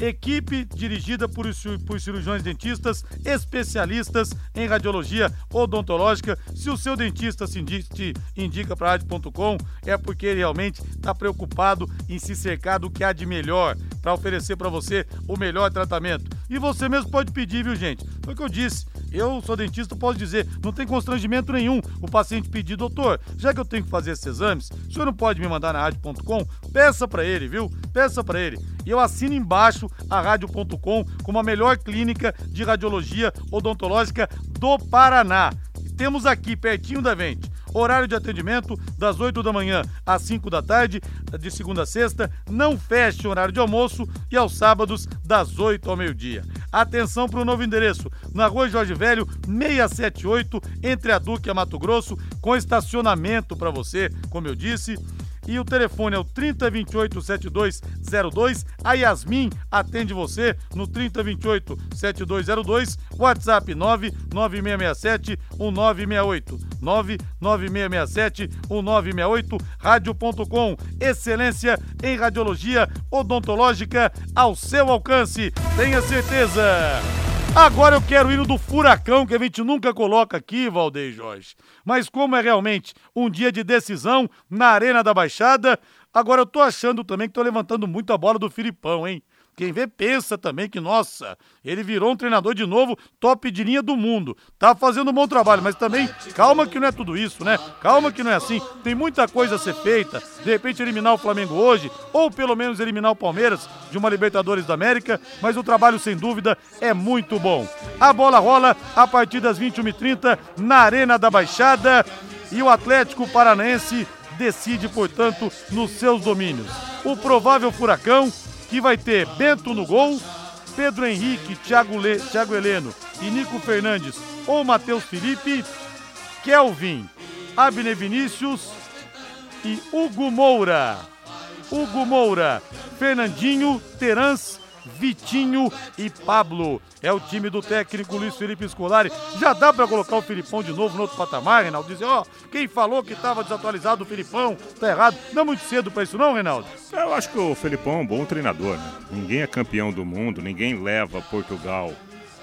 Equipe dirigida por, por cirurgiões dentistas, especialistas em radiologia odontológica. Se o seu dentista se indica para a rádio ponto com, é porque ele realmente está preocupado em se cercar do que há de melhor para oferecer para você o melhor tratamento. E você mesmo pode pedir, viu, gente? Foi o que eu disse. Eu sou dentista, posso dizer, não tem constrangimento nenhum o paciente pedir, doutor, já que eu tenho que fazer esses exames, o senhor não pode me mandar na rádio ponto com? Peça para ele, viu? Peça para ele. E eu assino embaixo a rádio ponto com como a melhor clínica de radiologia odontológica do Paraná. E temos aqui, pertinho da gente, horário de atendimento das oito da manhã às cinco da tarde, de segunda a sexta, não fecha o horário de almoço e aos sábados das oito ao meio-dia. Atenção para o novo endereço, na Rua Jorge Velho, seiscentos e setenta e oito, entre a Duque e a Mato Grosso, com estacionamento para você, como eu disse. E o telefone é o trinta, vinte e oito, setenta e dois zero dois. A Yasmin atende você no trinta, vinte e oito, setenta e dois zero dois. WhatsApp nove nove seis seis sete um nove seis oito. nove nove seis seis sete um nove seis oito. rádio ponto com. Excelência em radiologia odontológica ao seu alcance. Tenha certeza. Agora eu quero o hino do Furacão, que a gente nunca coloca aqui, Valdeir Jorge. Mas como é realmente um dia de decisão na Arena da Baixada, agora eu tô achando também que tô levantando muito a bola do Filipão, hein? Quem vê pensa também que, nossa, ele virou um treinador de novo, top de linha do mundo. Tá fazendo um bom trabalho, mas também calma que não é tudo isso, né? Calma que não é assim. Tem muita coisa a ser feita. De repente eliminar o Flamengo hoje, ou pelo menos eliminar o Palmeiras de uma Libertadores da América, mas o trabalho, sem dúvida, é muito bom. A bola rola a partir das vinte e uma e trinta na Arena da Baixada e o Atlético Paranaense decide, portanto, nos seus domínios. O provável Furacão, que vai ter Bento no gol, Pedro Henrique, Thiago, Le... Thiago Heleno e Nico Fernandes ou Matheus Felipe, Kelvin, Abner Vinícius e Hugo Moura. Hugo Moura, Fernandinho, Terans, Vitinho e Pablo. É o time do técnico Luiz Felipe Scolari. Já dá pra colocar o Filipão de novo no outro patamar, Reinaldo? Dizer, ó, oh, quem falou que tava desatualizado o Filipão, tá errado. Não é muito cedo pra isso não, Reinaldo? Eu acho que o Filipão é um bom treinador, né? Ninguém é campeão do mundo, ninguém leva Portugal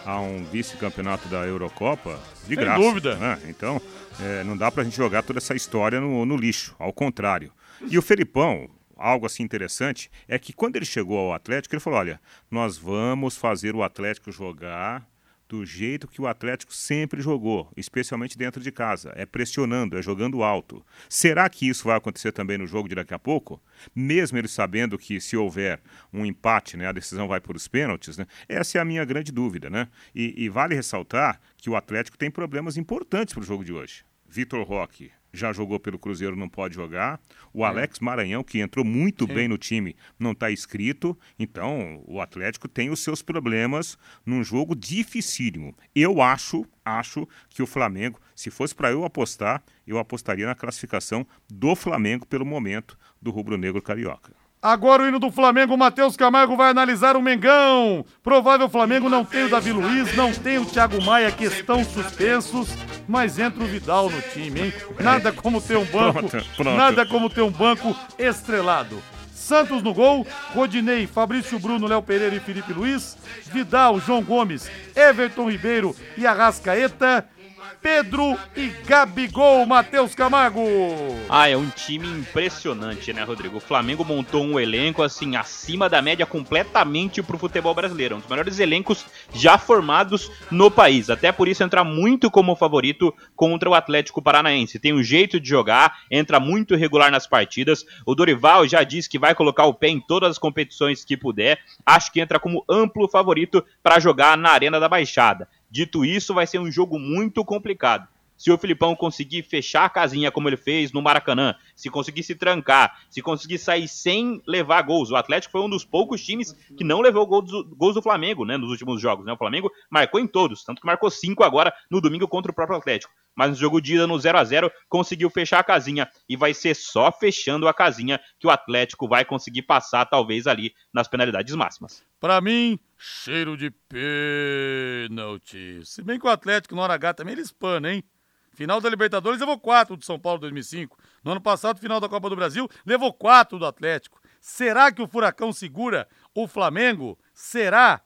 a um vice-campeonato da Eurocopa de graça. Sem dúvida. Né? Então, é, não dá pra gente jogar toda essa história no, no lixo, ao contrário. E o Filipão... Algo assim interessante é que quando ele chegou ao Atlético, ele falou, olha, nós vamos fazer o Atlético jogar do jeito que o Atlético sempre jogou, especialmente dentro de casa, é pressionando, é jogando alto. Será que isso vai acontecer também no jogo de daqui a pouco? Mesmo ele sabendo que se houver um empate, né, a decisão vai para os pênaltis, né? Essa é a minha grande dúvida, né? E, e vale ressaltar que o Atlético tem problemas importantes para o jogo de hoje. Vitor Roque já jogou pelo Cruzeiro, não pode jogar. O é. Alex Maranhão, que entrou muito Sim. bem no time, não está inscrito. Então, o Atlético tem os seus problemas num jogo dificílimo. Eu acho, acho que o Flamengo, se fosse para eu apostar, eu apostaria na classificação do Flamengo pelo momento do rubro-negro carioca. Agora o hino do Flamengo, Matheus Camargo vai analisar o Mengão. Provável Flamengo não tem o Davi Luiz, não tem o Thiago Maia, que estão suspensos, mas entra o Vidal no time, hein? Nada como ter um banco, pronto, pronto. Nada como ter um banco estrelado. Santos no gol, Rodinei, Fabrício Bruno, Léo Pereira e Felipe Luiz, Vidal, João Gomes, Everton Ribeiro e Arrascaeta, Pedro e Gabigol, Matheus Camargo. Ah, é um time impressionante, né, Rodrigo? O Flamengo montou um elenco, assim, acima da média completamente pro futebol brasileiro. Um dos melhores elencos já formados no país. Até por isso entra muito como favorito contra o Atlético Paranaense. Tem um jeito de jogar, entra muito regular nas partidas. O Dorival já disse que vai colocar o pé em todas as competições que puder. Acho que entra como amplo favorito para jogar na Arena da Baixada. Dito isso, vai ser um jogo muito complicado. Se o Filipão conseguir fechar a casinha como ele fez no Maracanã, se conseguir se trancar, se conseguir sair sem levar gols. O Atlético foi um dos poucos times que não levou gols do, gols do Flamengo, né, nos últimos jogos, né? O Flamengo marcou em todos, tanto que marcou cinco agora no domingo contra o próprio Atlético. Mas no jogo de ida, no zero a zero, conseguiu fechar a casinha. E vai ser só fechando a casinha que o Atlético vai conseguir passar, talvez, ali nas penalidades máximas. Para mim, cheiro de pênalti. Se bem que o Atlético, na hora H, também ele espana, hein? Final da Libertadores levou quatro do São Paulo em dois mil e cinco. No ano passado, final da Copa do Brasil, levou quatro do Atlético. Será que o Furacão segura o Flamengo? Será?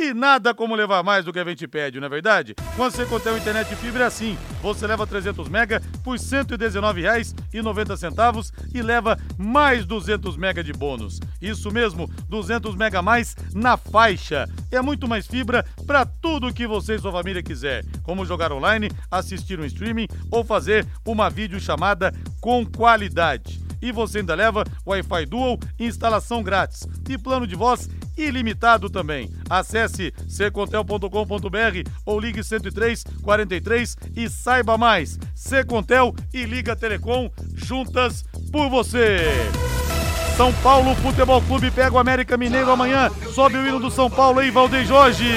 E nada como levar mais do que a Ventipédio, não é verdade? Quando você contém o internet de fibra é assim. Você leva trezentos mega por cento e dezenove reais e noventa centavos e leva mais duzentos mega de bônus. Isso mesmo, duzentos mega a mais na faixa. É muito mais fibra para tudo o que você e sua família quiser. Como jogar online, assistir um streaming ou fazer uma videochamada com qualidade. E você ainda leva Wi-Fi Dual, instalação grátis e plano de voz ilimitado também. Acesse secontel ponto com ponto b r ou ligue cento e três, quarenta e três e saiba mais. Secontel e Liga Telecom juntas por você. São Paulo Futebol Clube pega o América Mineiro amanhã. Sobe o hino do São Paulo aí, Valdeir Jorge.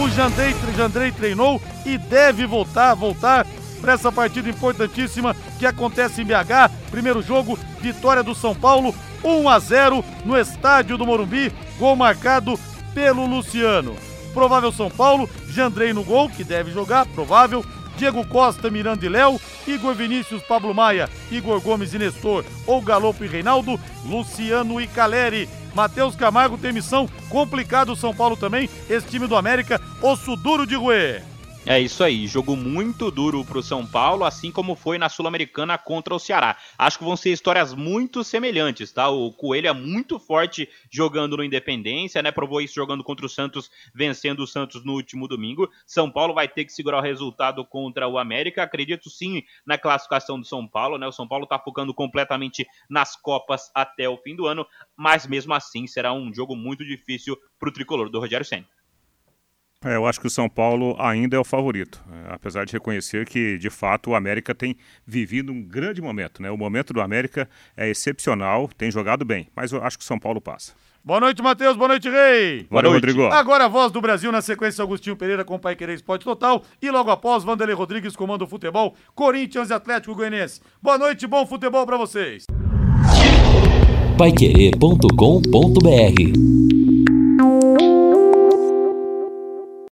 O Jandrei, Jandrei treinou e deve voltar, voltar para essa partida importantíssima que acontece em B H. Primeiro jogo, vitória do São Paulo, um a zero no estádio do Morumbi, gol marcado pelo Luciano. Provável São Paulo, Jandrei no gol, que deve jogar, provável, Diego Costa, Miranda e Léo, Igor Vinícius, Pablo Maia, Igor Gomes e Nestor, ou Galopo e Reinaldo, Luciano e Caleri. Matheus Camargo tem missão complicada, o São Paulo também, esse time do América, osso duro de roer. É isso aí, jogo muito duro pro São Paulo, assim como foi na Sul-Americana contra o Ceará. Acho que vão ser histórias muito semelhantes, tá? O Coelho é muito forte jogando no Independência, né? Provou isso jogando contra o Santos, vencendo o Santos no último domingo. São Paulo vai ter que segurar o resultado contra o América. Acredito sim na classificação do São Paulo, né? O São Paulo tá focando completamente nas Copas até o fim do ano, mas mesmo assim será um jogo muito difícil pro tricolor do Rogério Ceni. É, eu acho que o São Paulo ainda é o favorito, é, apesar de reconhecer que, de fato, o América tem vivido um grande momento, né? O momento do América é excepcional, tem jogado bem, mas eu acho que o São Paulo passa. Boa noite, Matheus. Boa noite, Rei. Boa, Boa noite, Rodrigo. Agora a voz do Brasil, na sequência, Agostinho Pereira com o Paiquerê Esporte Total. E logo após, Vanderlei Rodrigues comanda o futebol, Corinthians e Atlético Goianiense. Boa noite, bom futebol pra vocês. paiquerê ponto com ponto b r